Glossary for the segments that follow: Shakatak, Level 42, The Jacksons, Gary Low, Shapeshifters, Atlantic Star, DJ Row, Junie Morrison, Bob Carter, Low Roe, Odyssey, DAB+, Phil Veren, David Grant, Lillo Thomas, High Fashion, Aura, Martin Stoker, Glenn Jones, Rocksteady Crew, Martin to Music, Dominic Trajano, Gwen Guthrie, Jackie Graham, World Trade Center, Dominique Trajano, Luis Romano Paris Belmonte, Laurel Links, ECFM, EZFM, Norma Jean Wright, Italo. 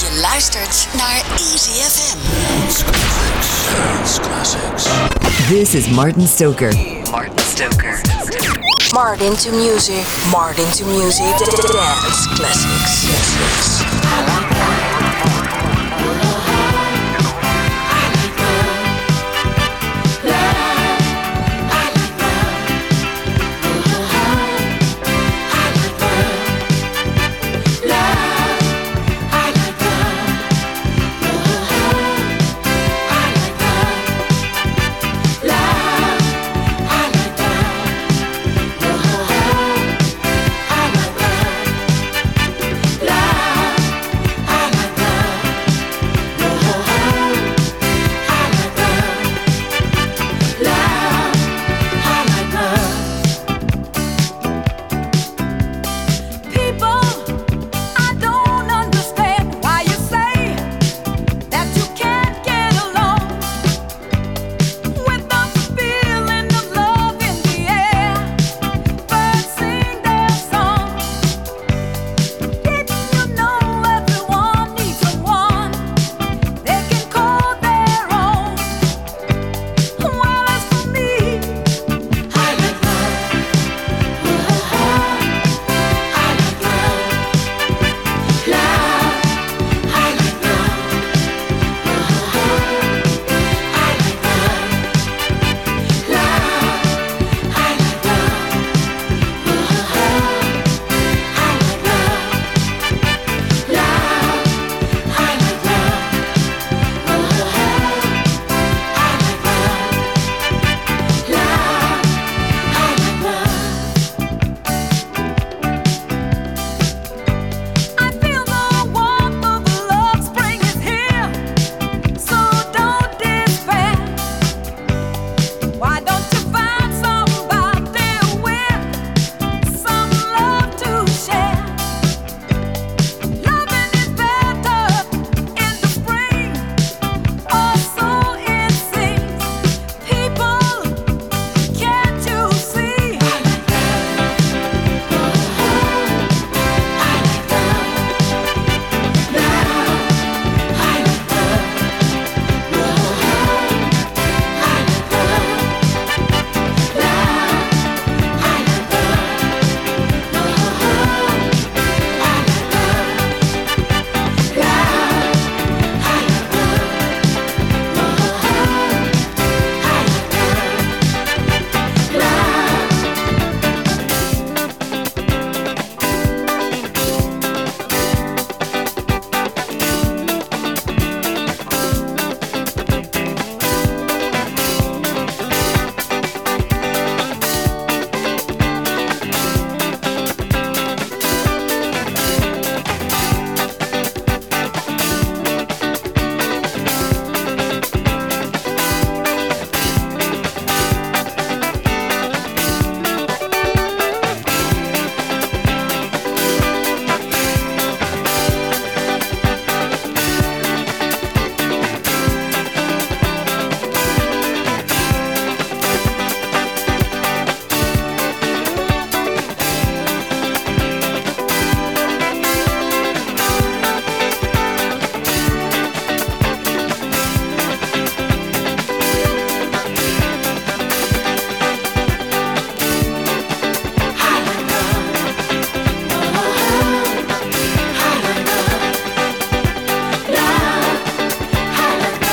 Je luistert naar EZFM. Dance Classics. This is Martin Stoker. Martin to Music. Dance Classics.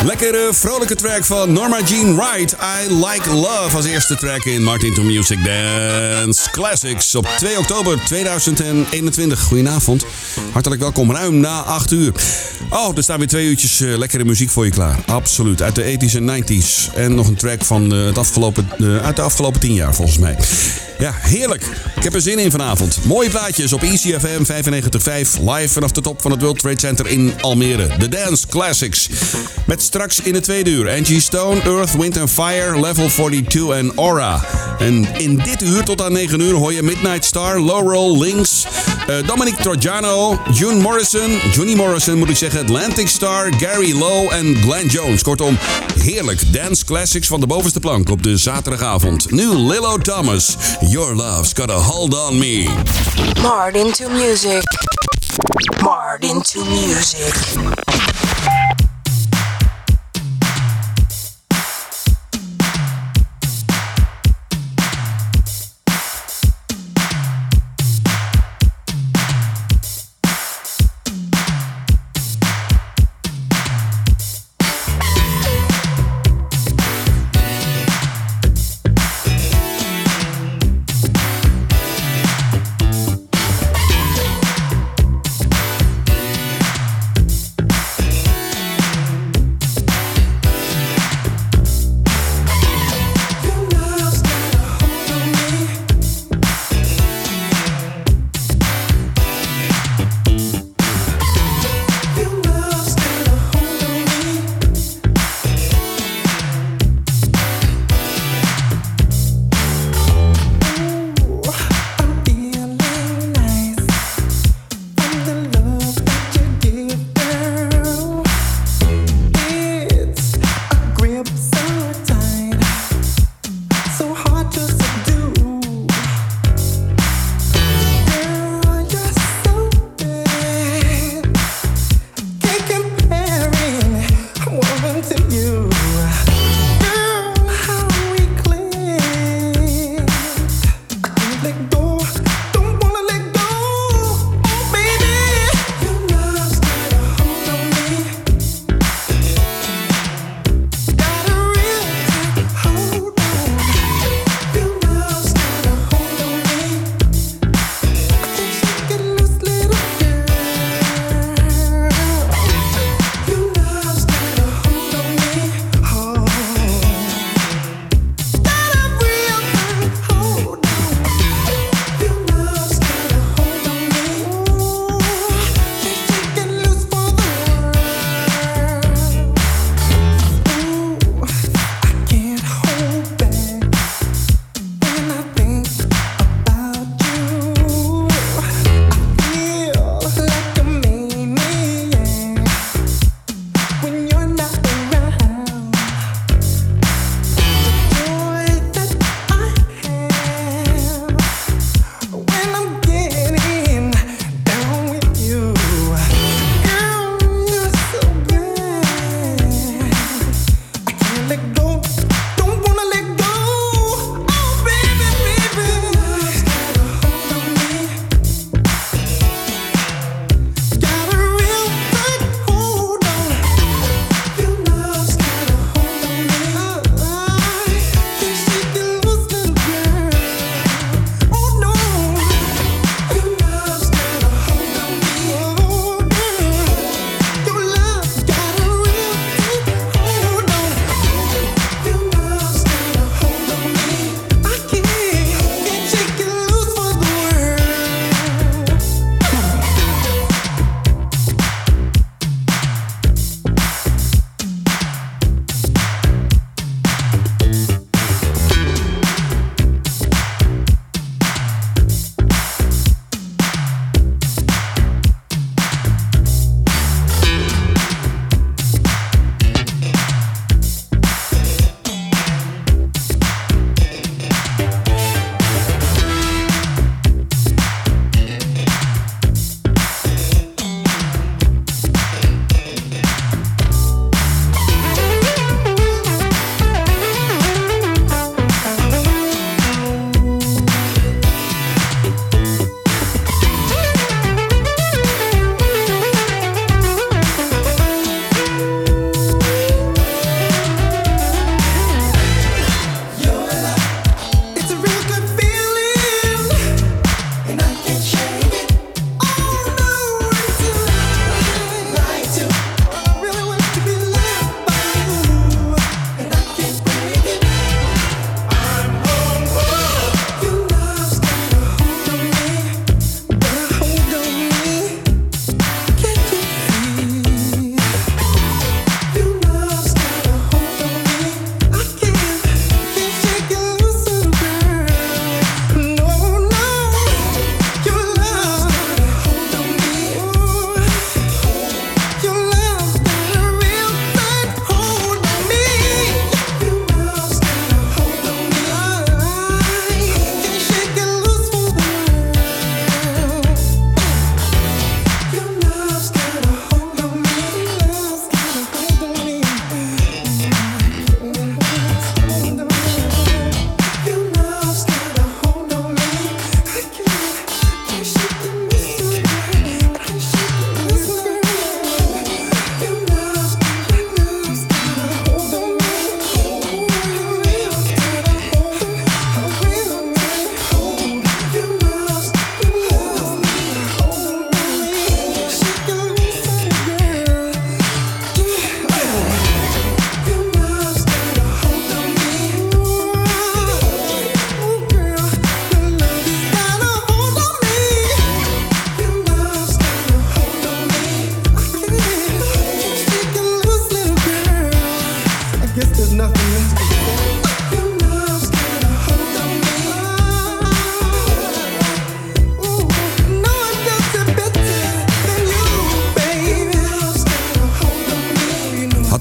Lekkere, vrolijke track van Norma Jean Wright. I Like Love als eerste track in Martin to Music Dance Classics op 2 oktober 2021. Goedenavond. Hartelijk welkom, ruim na 8 uur. Oh, er staan weer 2 uurtjes lekkere muziek voor je klaar. Absoluut, uit de 80s en 90s. En nog een track van uit de afgelopen 10 jaar volgens mij. Ja, heerlijk. Ik heb er zin in vanavond. Mooie plaatjes op ECFM 95.5. Live vanaf de top van het World Trade Center in Almere. De Dance Classics. Met straks in de tweede uur Angie Stone, Earth, Wind & Fire, Level 42 en Aura. En in dit uur tot aan 9 uur hoor je Midnight Star, Laurel Links, Dominic Trajano, Junie Morrison moet ik zeggen, Atlantic Star, Gary Low en Glenn Jones. Kortom, heerlijk dance classics van de bovenste plank op de zaterdagavond. Nu Lillo Thomas, Your Love's Gotta Hold On Me. Martin to Music. Martin to Music.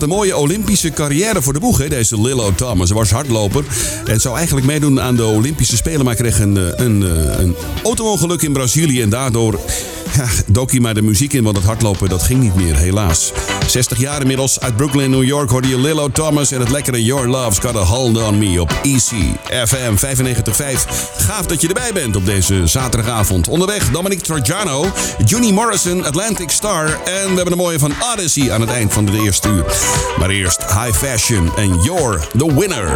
Een mooie Olympische carrière voor de boeg, hè? Deze Lillo Thomas. Ze was hardloper en zou eigenlijk meedoen aan de Olympische Spelen, maar kreeg een auto-ongeluk in Brazilië. En daardoor dook hij maar de muziek in, want het hardlopen dat ging niet meer, helaas. 60 jaar inmiddels, uit Brooklyn, New York, hoorde je Lillo Thomas en het lekkere Your Love's Got a Hold on Me op ECFM 95.5. Gaaf dat je erbij bent op deze zaterdagavond. Onderweg Dominique Trajano, Junie Morrison, Atlantic Star en we hebben een mooie van Odyssey aan het eind van de eerste uur. Maar eerst High Fashion en You're the Winner.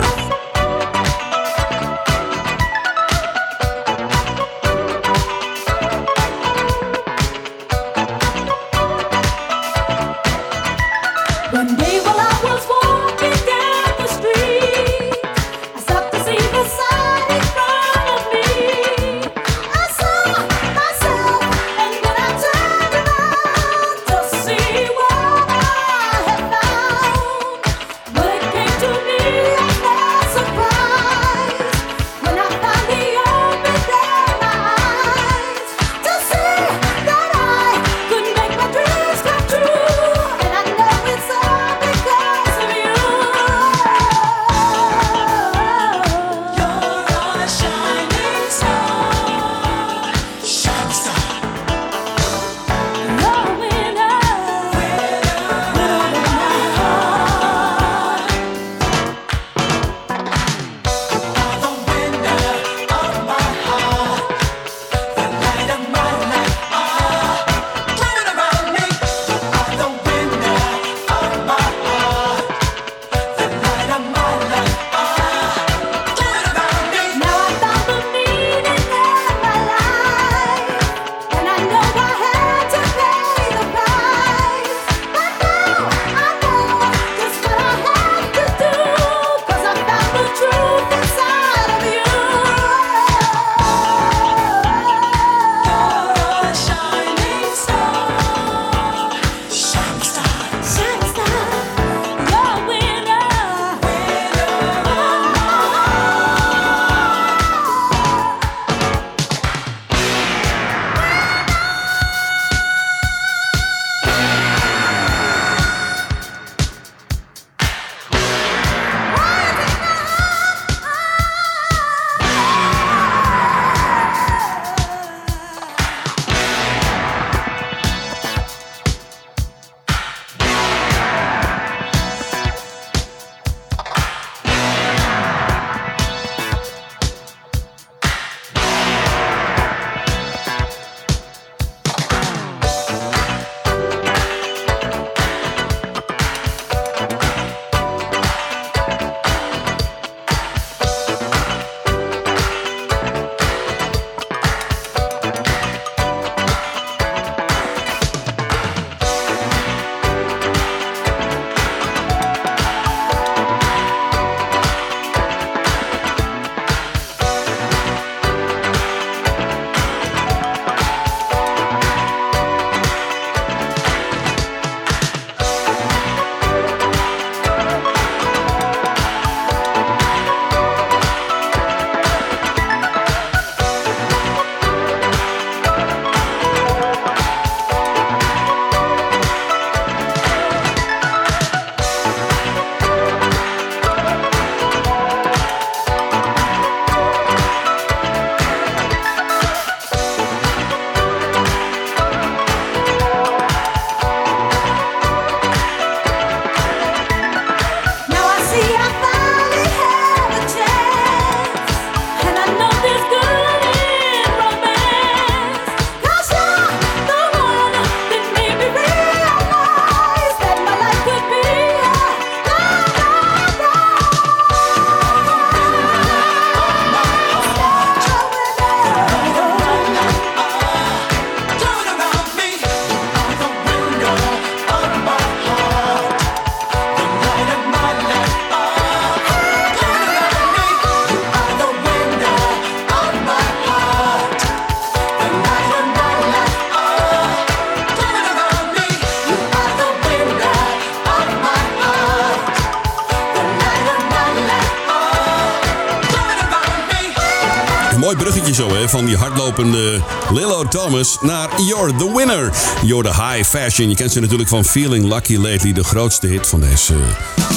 mooi bruggetje zo, hè, van die hardlopende Lillo Thomas naar You're the Winner. You're the High Fashion. Je kent ze natuurlijk van Feeling Lucky Lately, de grootste hit van deze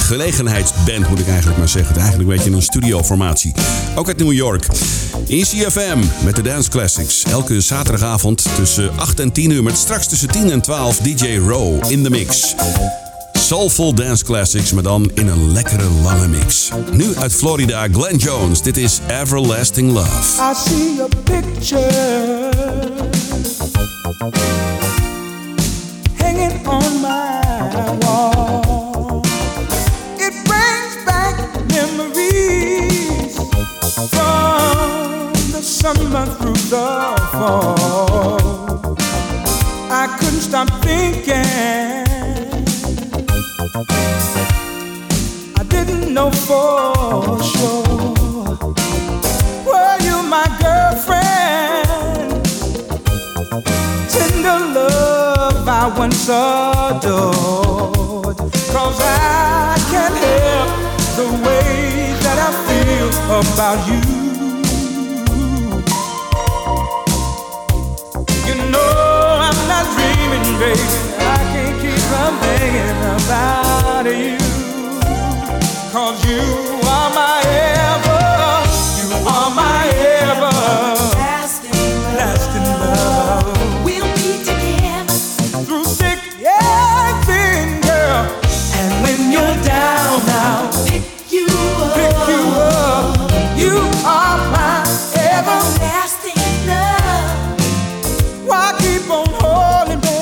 gelegenheidsband, moet ik eigenlijk maar zeggen. Het eigenlijk een beetje een studioformatie. Ook uit New York. ECFM met de Dance Classics. Elke zaterdagavond tussen 8 en 10 uur. Met straks tussen 10 en 12 DJ Row in de mix. Soulful Dance Classics, maar dan in een lekkere lange mix. Nu uit Florida, Glenn Jones. Dit is Everlasting Love. I see a picture hanging on my wall. It brings back memories from the summer through the fall. I couldn't stop thinking, I didn't know for sure, were you my girlfriend? Tender love I once adored. 'Cause I can't help the way that I feel about you. You know I'm not dreaming, baby, I'm thinking about you, 'cause you are my ever, you are my ever lasting love. We'll be together through thick and thin, girl. And when you're down, I'll pick you up. Pick you up. You are my everlasting love. Why keep on holding me?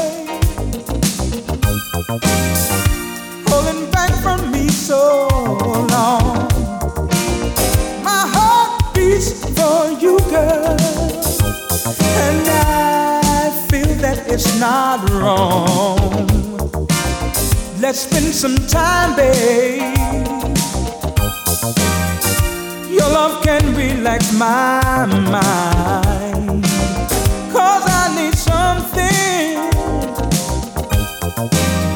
Pulling back from me so long. My heart beats for you, girl, and I feel that it's not wrong. Let's spend some time, babe. Your love can relax my mind, 'cause I need something.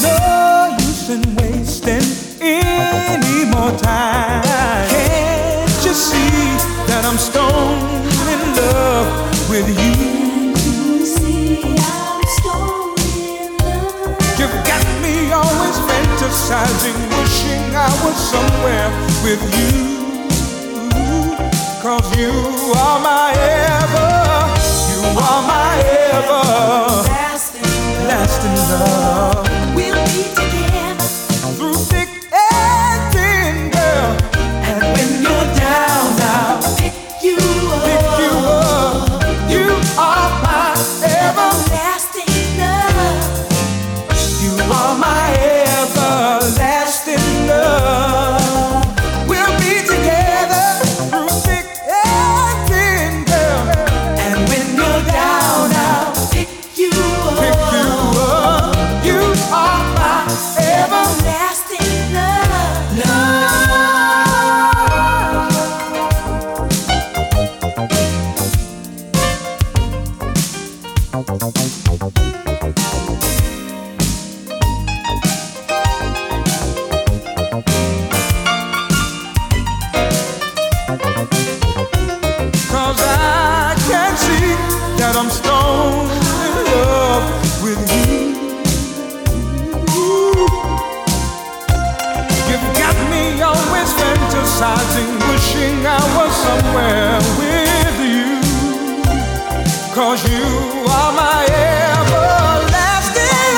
No use in wasting any more time. Can't you see that I'm stone in love with you? Can't you see I'm stone in love? You've got me always fantasizing, wishing I was somewhere with you. 'Cause you are my ever, you are my ever lasting love. We'll be together through thick and thin, girl. And when you're down, I'll pick you up. Pick you up. You are my everlasting love. You are my everlasting love. We'll be together through thick and thin, girl. And when you're down, I'll pick you up. Pick you up. You are everlasting love, love. 'Cause I can see that I'm stone in love with you. Wishing I was somewhere with you, 'cause you are my everlasting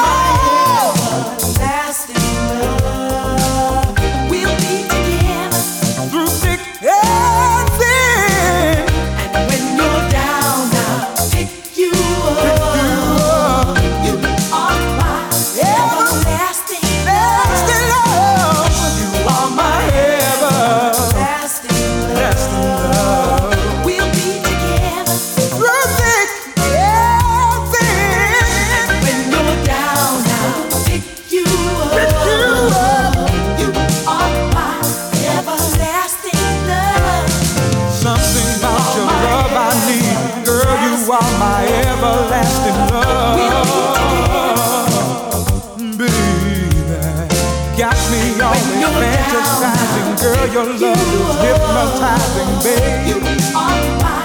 love. Everlasting love. We'll be together through thick and thin. And when you're down, I'll pick you up. Pick you up. You are my everlasting love. You are my ever. Girl, your love is hypnotizing, babe. You are my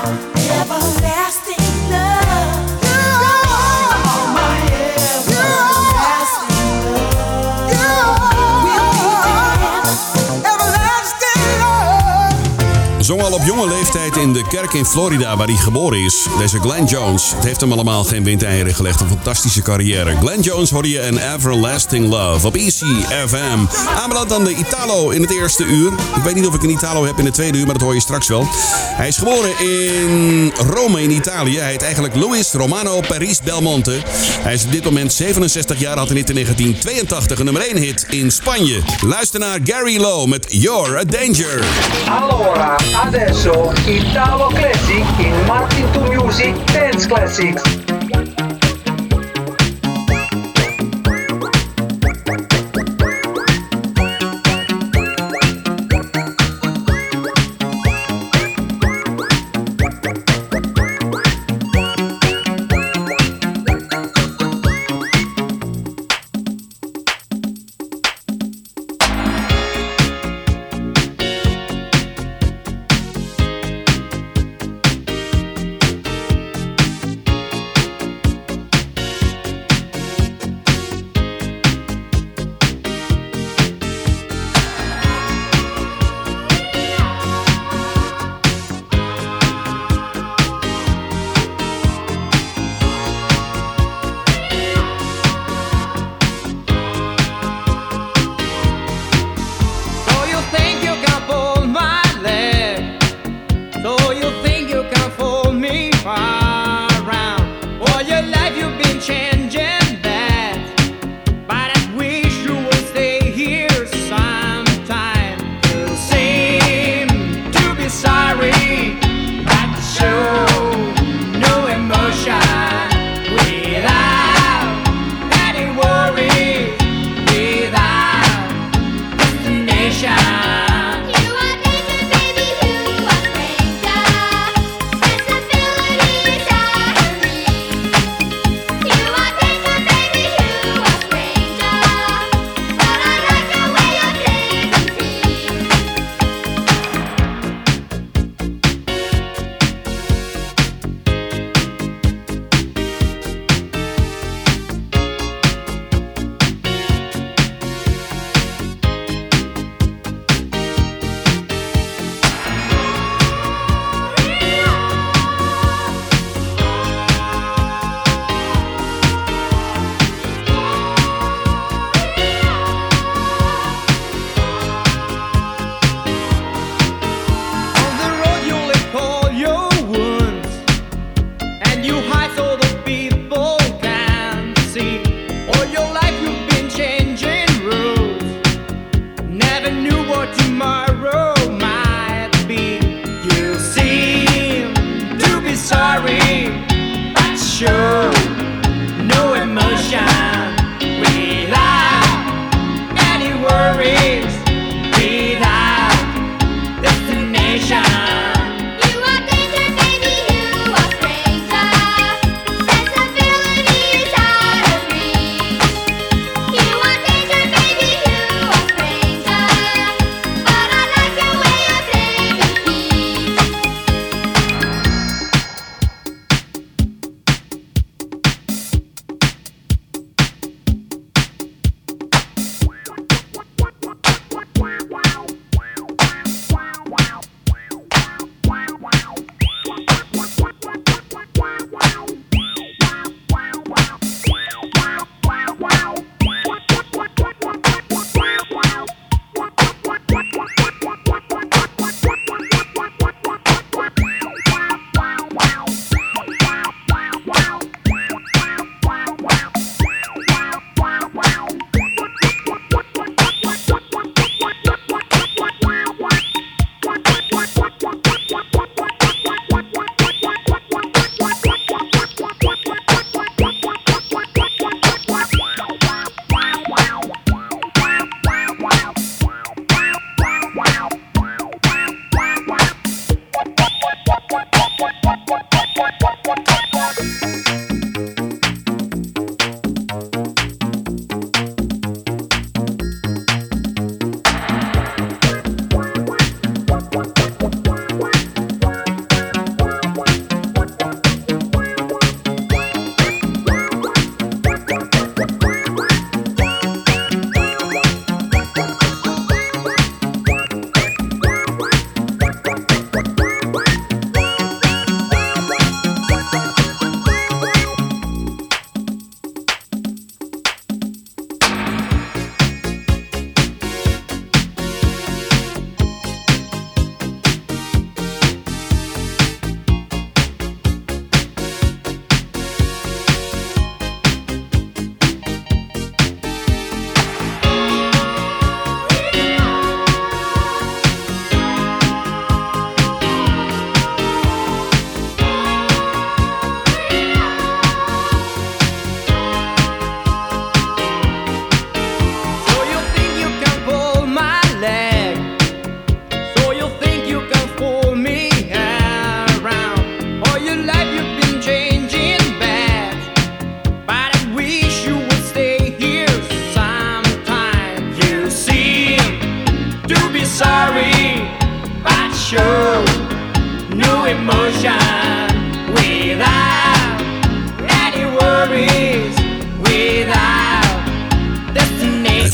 Zong al op jonge leeftijd in de kerk in Florida waar hij geboren is. Deze Glenn Jones. Het heeft hem allemaal geen windeieren gelegd. Een fantastische carrière. Glenn Jones hoorde je in Everlasting Love op ECFM. Aanbeland dan de Italo in het eerste uur. Ik weet niet of ik een Italo heb in het tweede uur, maar dat hoor je straks wel. Hij is geboren in Rome in Italië. Hij heet eigenlijk Luis Romano Paris Belmonte. Hij is op dit moment 67 jaar, had een hit in 1982. Een nummer 1 hit in Spanje. Luister naar Gary Low met You're a Danger. Allora, adesso Italo Classic in Martin to Music Dance Classics.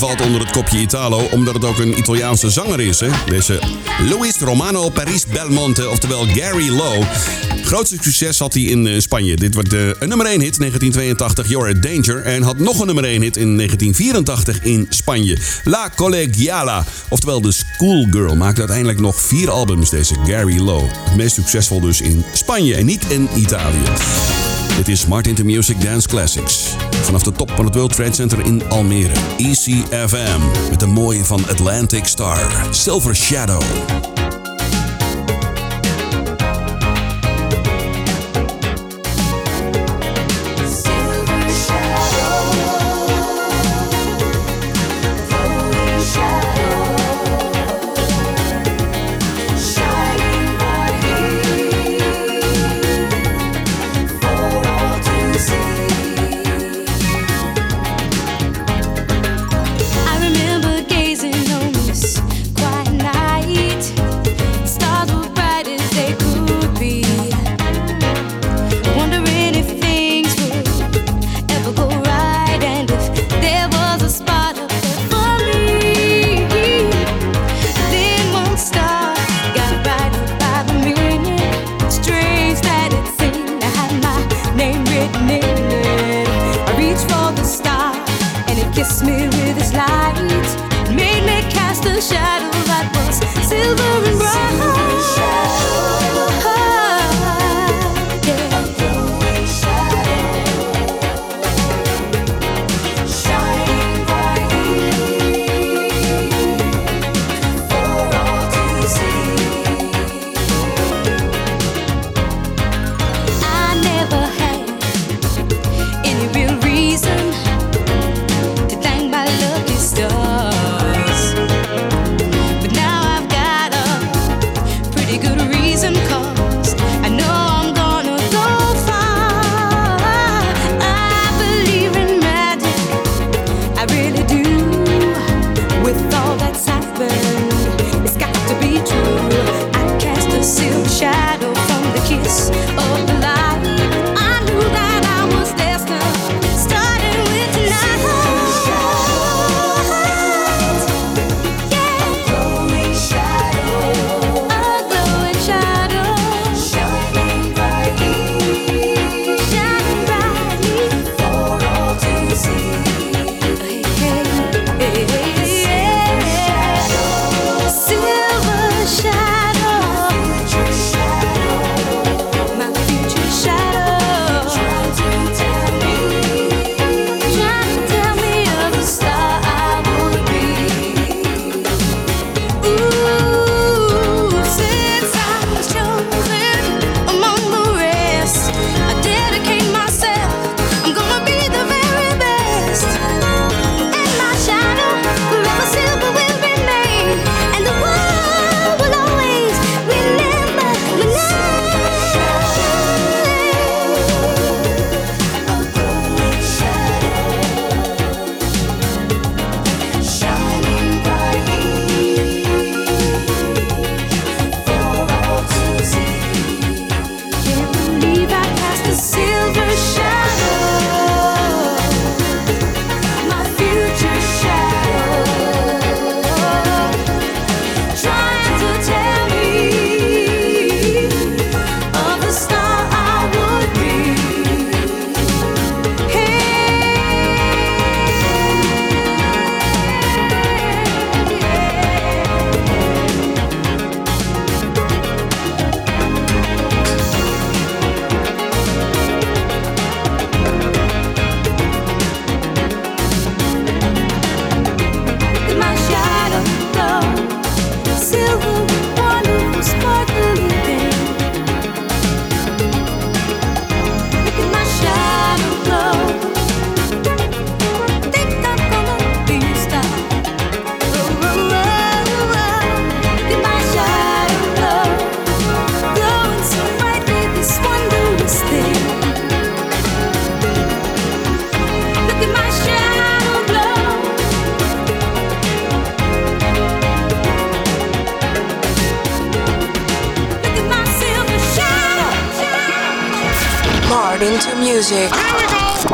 valt onder het kopje Italo, omdat het ook een Italiaanse zanger is. Hè? Deze Luis Romano Paris Belmonte, oftewel Gary Low. Groot succes had hij in Spanje. Dit werd een nummer 1 hit, 1982, You're a Danger. En had nog een nummer 1 hit in 1984 in Spanje. La Colegiala, oftewel de Schoolgirl, maakte uiteindelijk nog 4 albums, deze Gary Low. Het meest succesvol dus in Spanje en niet in Italië. Dit is Martin to Music Dance Classics. Vanaf de top van het World Trade Center in Almere. ECFM met de mooie van Atlantic Star. Silver Shadow.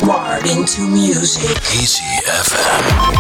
Martin to Music. ECFM.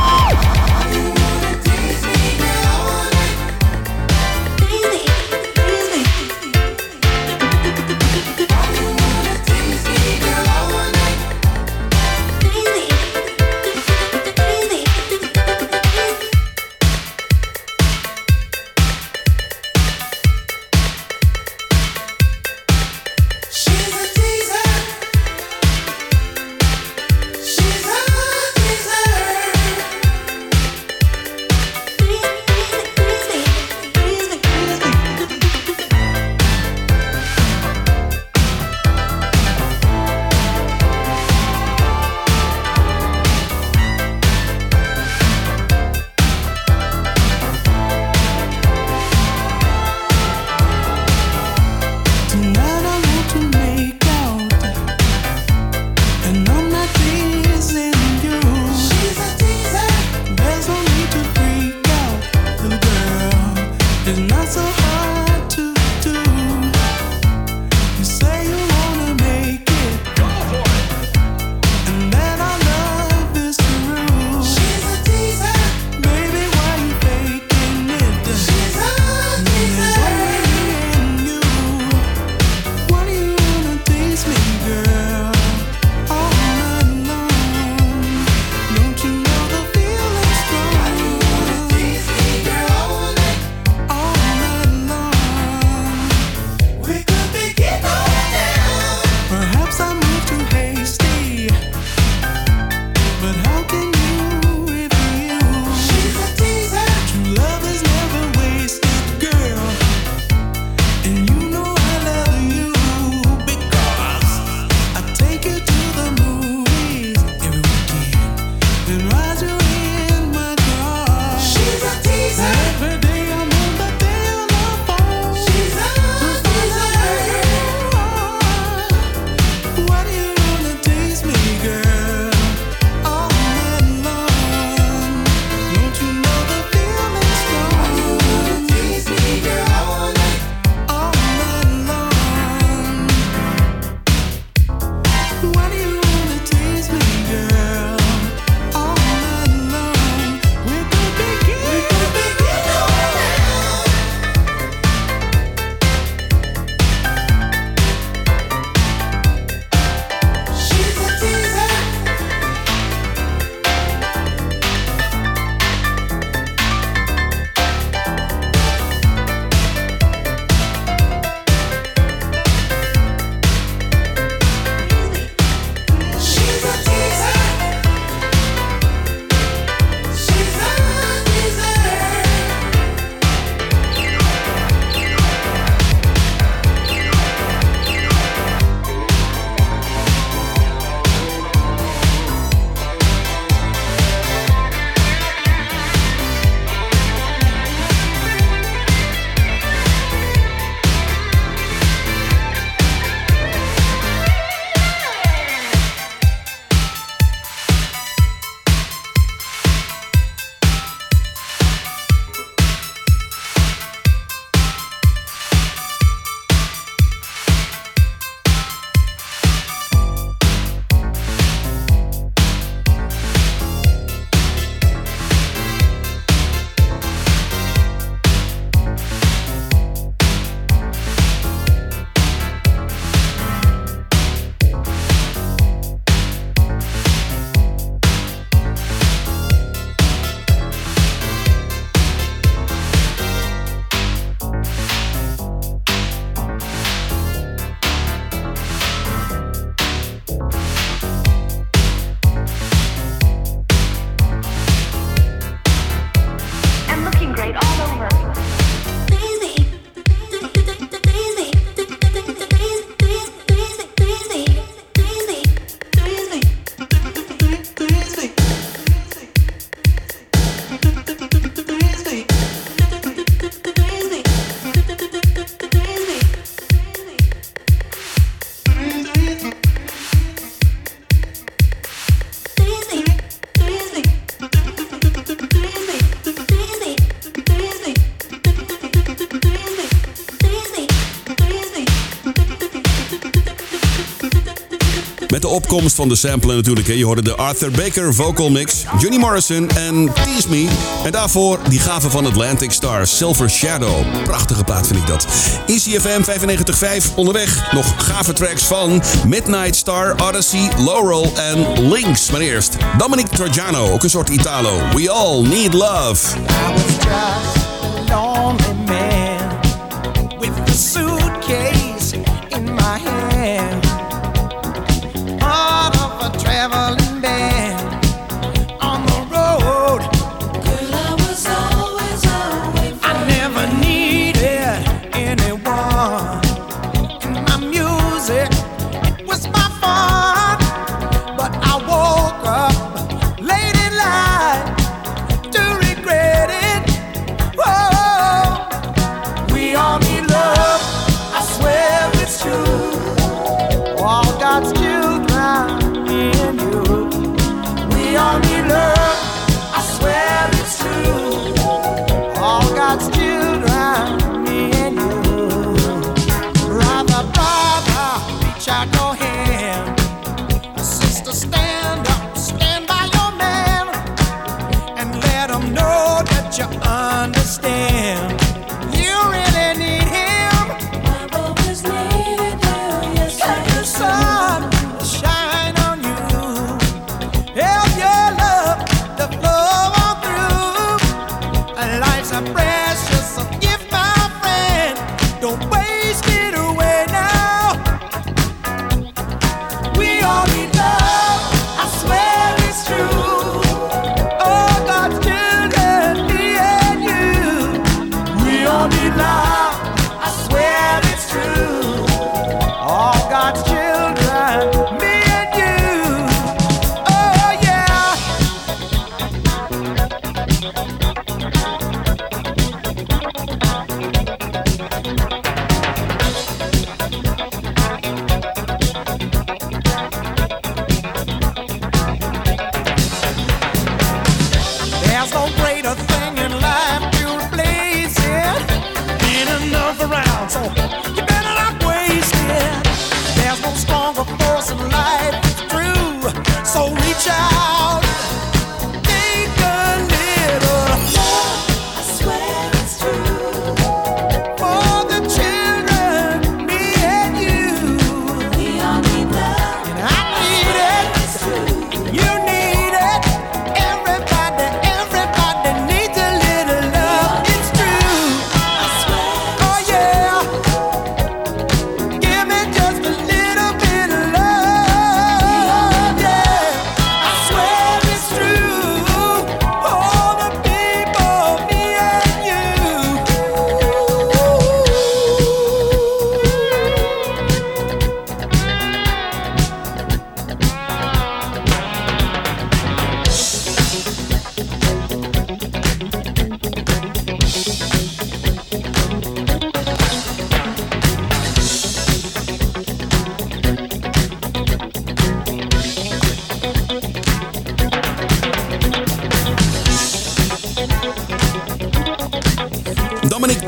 opkomst van de sampler natuurlijk. Hè. Je hoorde de Arthur Baker vocal mix, Junie Morrison en Tease Me. En daarvoor die gave van Atlantic Star, Silver Shadow. Prachtige plaat vind ik dat. ECFM 95.5 onderweg. Nog gave tracks van Midnight Star, Odyssey, Laurel en Links. Maar eerst Dominique Trajano, ook een soort Italo. We all need love. I was just a lonely man with a suitcase in my hand. Part of a traveling band on the road. Girl, I was always away from I never needed anyone. And my music, it was my fun. But I woke up late in life to regret it. Whoa, we all need love. I swear it's true. All God's children. We all need love, I swear it's true. All God's children, me and you. Brother, reach out your hand. Sister, stand up, stand by your man. And let him know that you understand. You really need him. I've always needed you, yes, like the sun.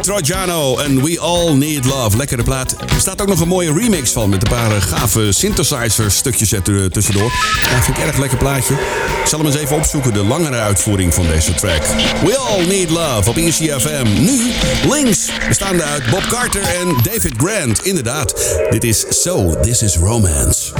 Trajano en We All Need Love. Lekkere plaat. Er staat ook nog een mooie remix van met een paar gave synthesizer stukjes er tussendoor. Ja, vind ik erg lekker plaatje. Ik zal hem eens even opzoeken, de langere uitvoering van deze track. We All Need Love op ECFM. Nu Links, bestaande uit Bob Carter en David Grant. Inderdaad, dit is So This Is Romance.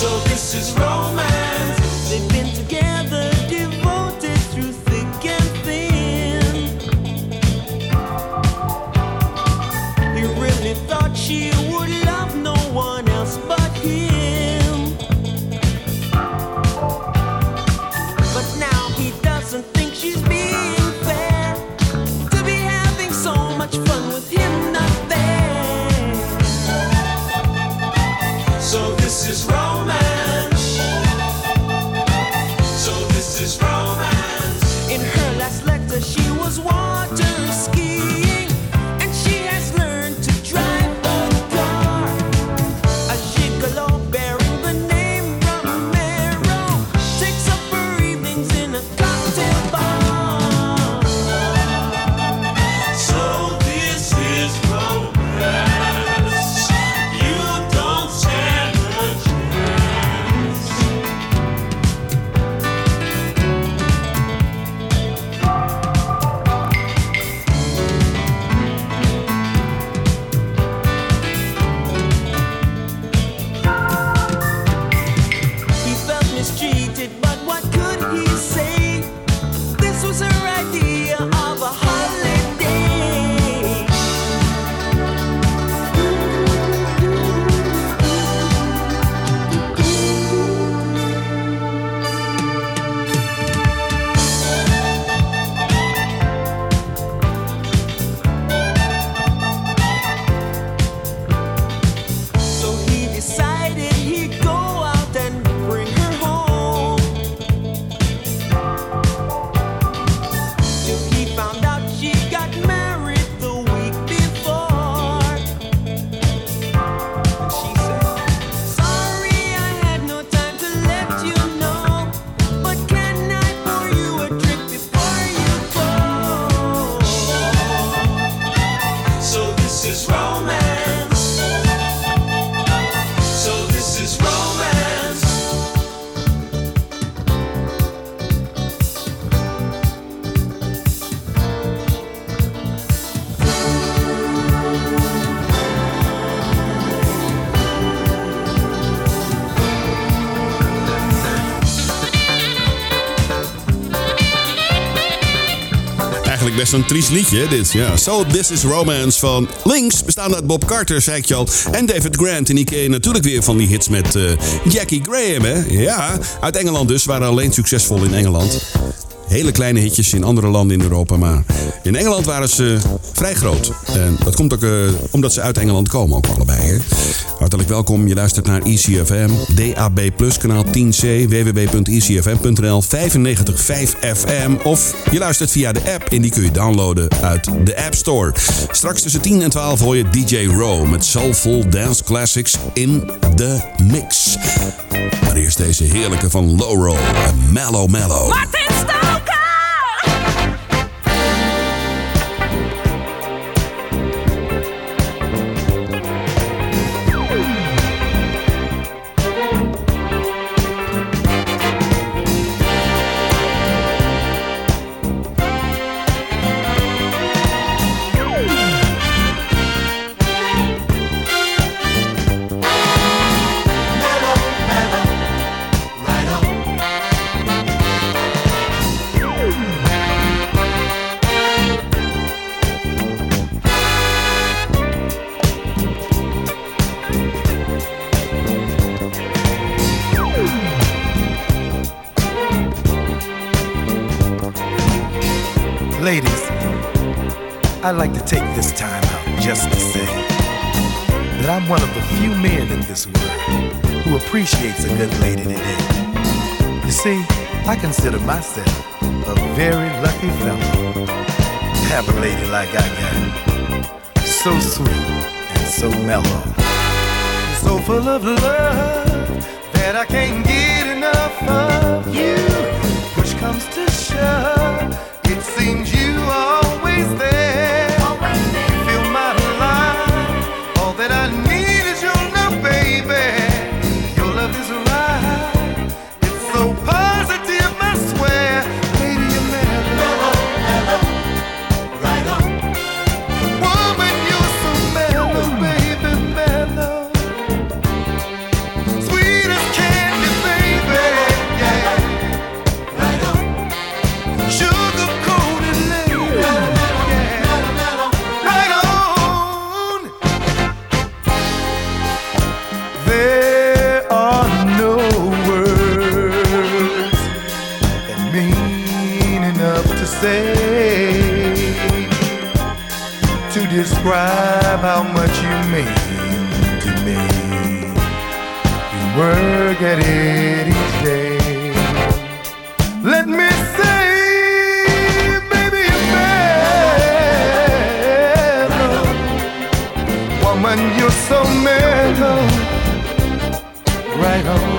So this is romance. They've been together eigenlijk best een triest liedje, dit. Ja. So This Is Romance van Links, bestaande uit Bob Carter, zei ik je al. En David Grant. En die ken je natuurlijk weer van die hits met Jackie Graham, hè? Ja, uit Engeland dus. Waren alleen succesvol in Engeland. Hele kleine hitjes in andere landen in Europa. Maar in Engeland waren ze vrij groot. En dat komt ook omdat ze uit Engeland komen, ook allebei. Hè? Hartelijk welkom. Je luistert naar ECFM. DAB+, kanaal 10C. www.ecfm.nl 95.5 FM. Of je luistert via de app. En die kun je downloaden uit de App Store. Straks tussen 10 en 12 hoor je DJ Row met Soulful Dance Classics in the Mix. Maar eerst deze heerlijke van Low Roe en Mellow Mellow. Martin Stoker! I'd like to take this time out just to say that I'm one of the few men in this world who appreciates a good lady today. You see, I consider myself a very lucky fellow to have a lady like I got. So sweet and so mellow. So full of love that I can't get enough of you. Push comes to shove. It seems you are always there. Always there. You fill my life. All that I need is your love, baby. Your love is right. It's so positive, I swear. Lady, you're mellow, mellow, right on. Woman, you're so mellow, baby, mellow. Sweet as candy, baby, yeah. Right on. Sugar. To describe how much you mean to me. You work at it each day. Let me say, baby, you're mellow. Woman, you're so mellow. Right on.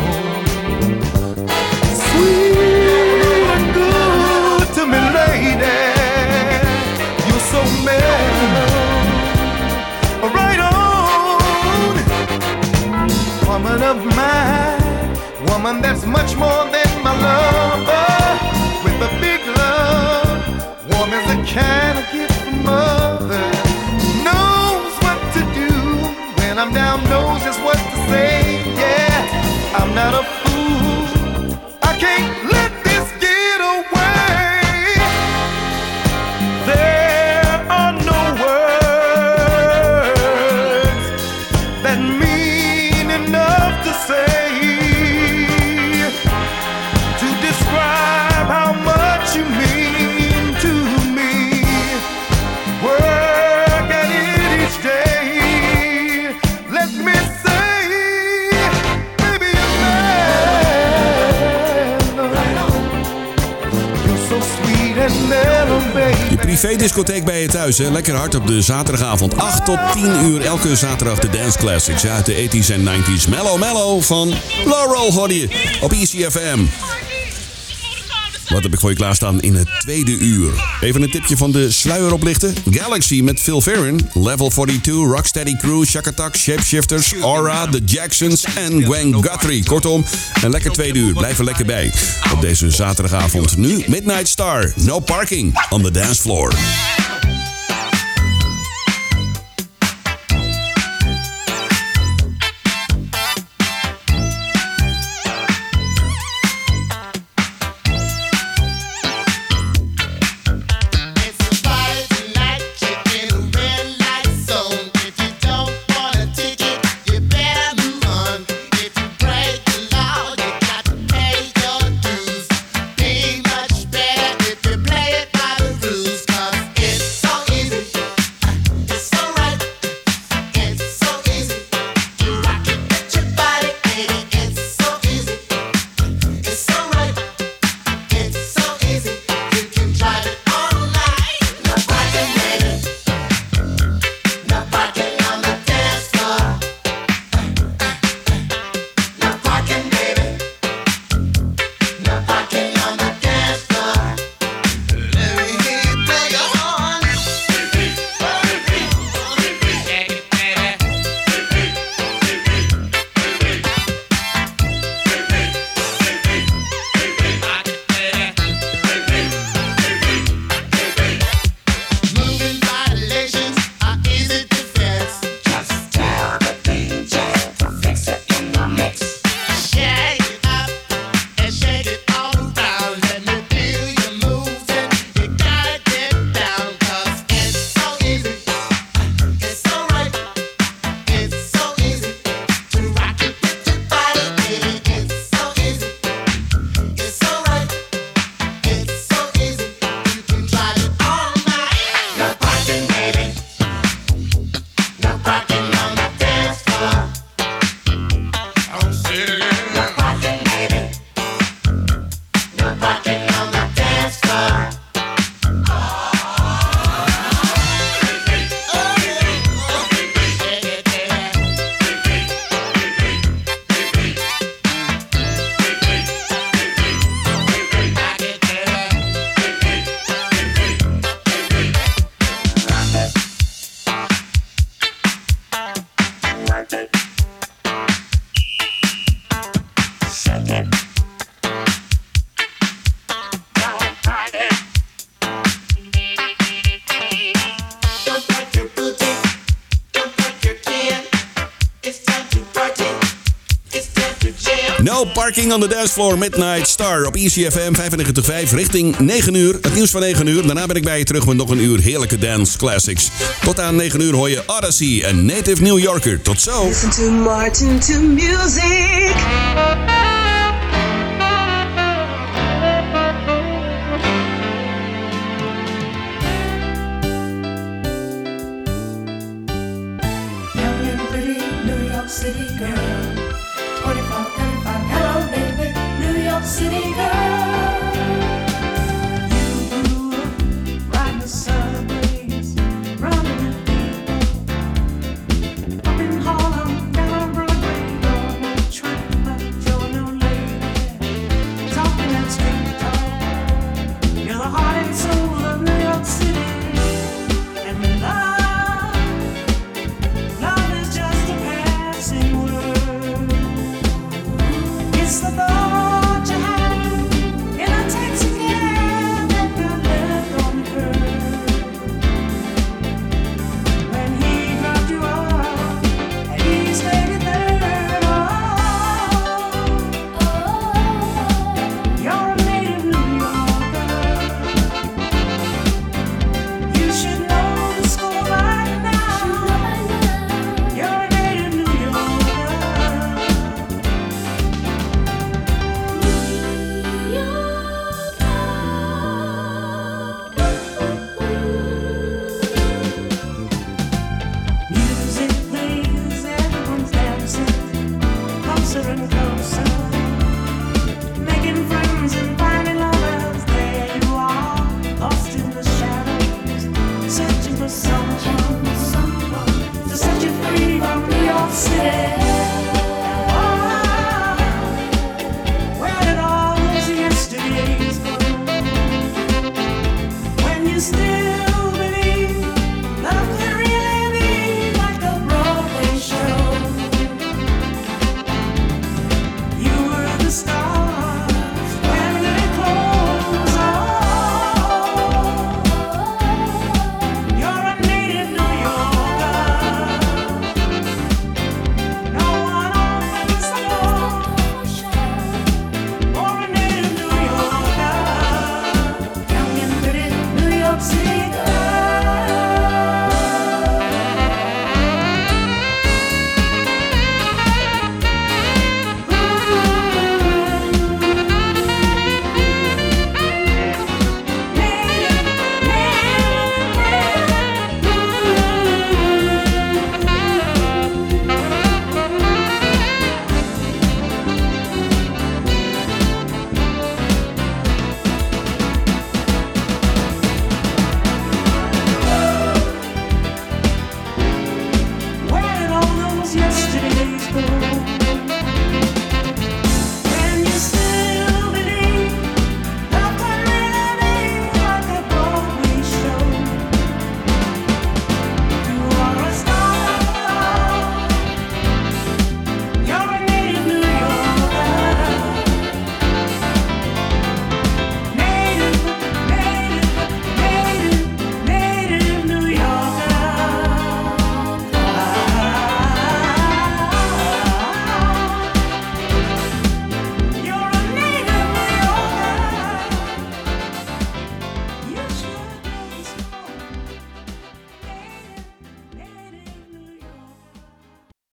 Woman of mine, woman that's much more than my lover, with a big love, warm as a kind of gift from mother, knows what to do, when I'm down knows just what to say, yeah, I'm not a fool, I can't let this get away, there are no words that mean privé-discotheek bij je thuis, hè? Lekker hard op de zaterdagavond. 8 tot 10 uur, elke zaterdag de Dance Classics uit de 80s en 90s. Mellow Mellow van Laurel Hody op ECFM. Wat heb ik voor je klaarstaan in het tweede uur? Even een tipje van de sluier oplichten. Galaxy met Phil Veren, Level 42, Rocksteady Crew, Shakatak, Shapeshifters, Aura, The Jacksons en Gwen Guthrie. Kortom, een lekker tweede uur. Blijf er lekker bij. Op deze zaterdagavond nu Midnight Star. No parking on the dance floor. Now Parking on the Dance Floor, Midnight Star op ECFM 95.5 richting 9 uur. Het nieuws van 9 uur. Daarna ben ik bij je terug met nog een uur heerlijke dance classics. Tot aan 9 uur hoor je Odyssey en Native New Yorker. Tot zo. Listen to Martin to Music. City girl, 25, 35, hello baby, New York City girl.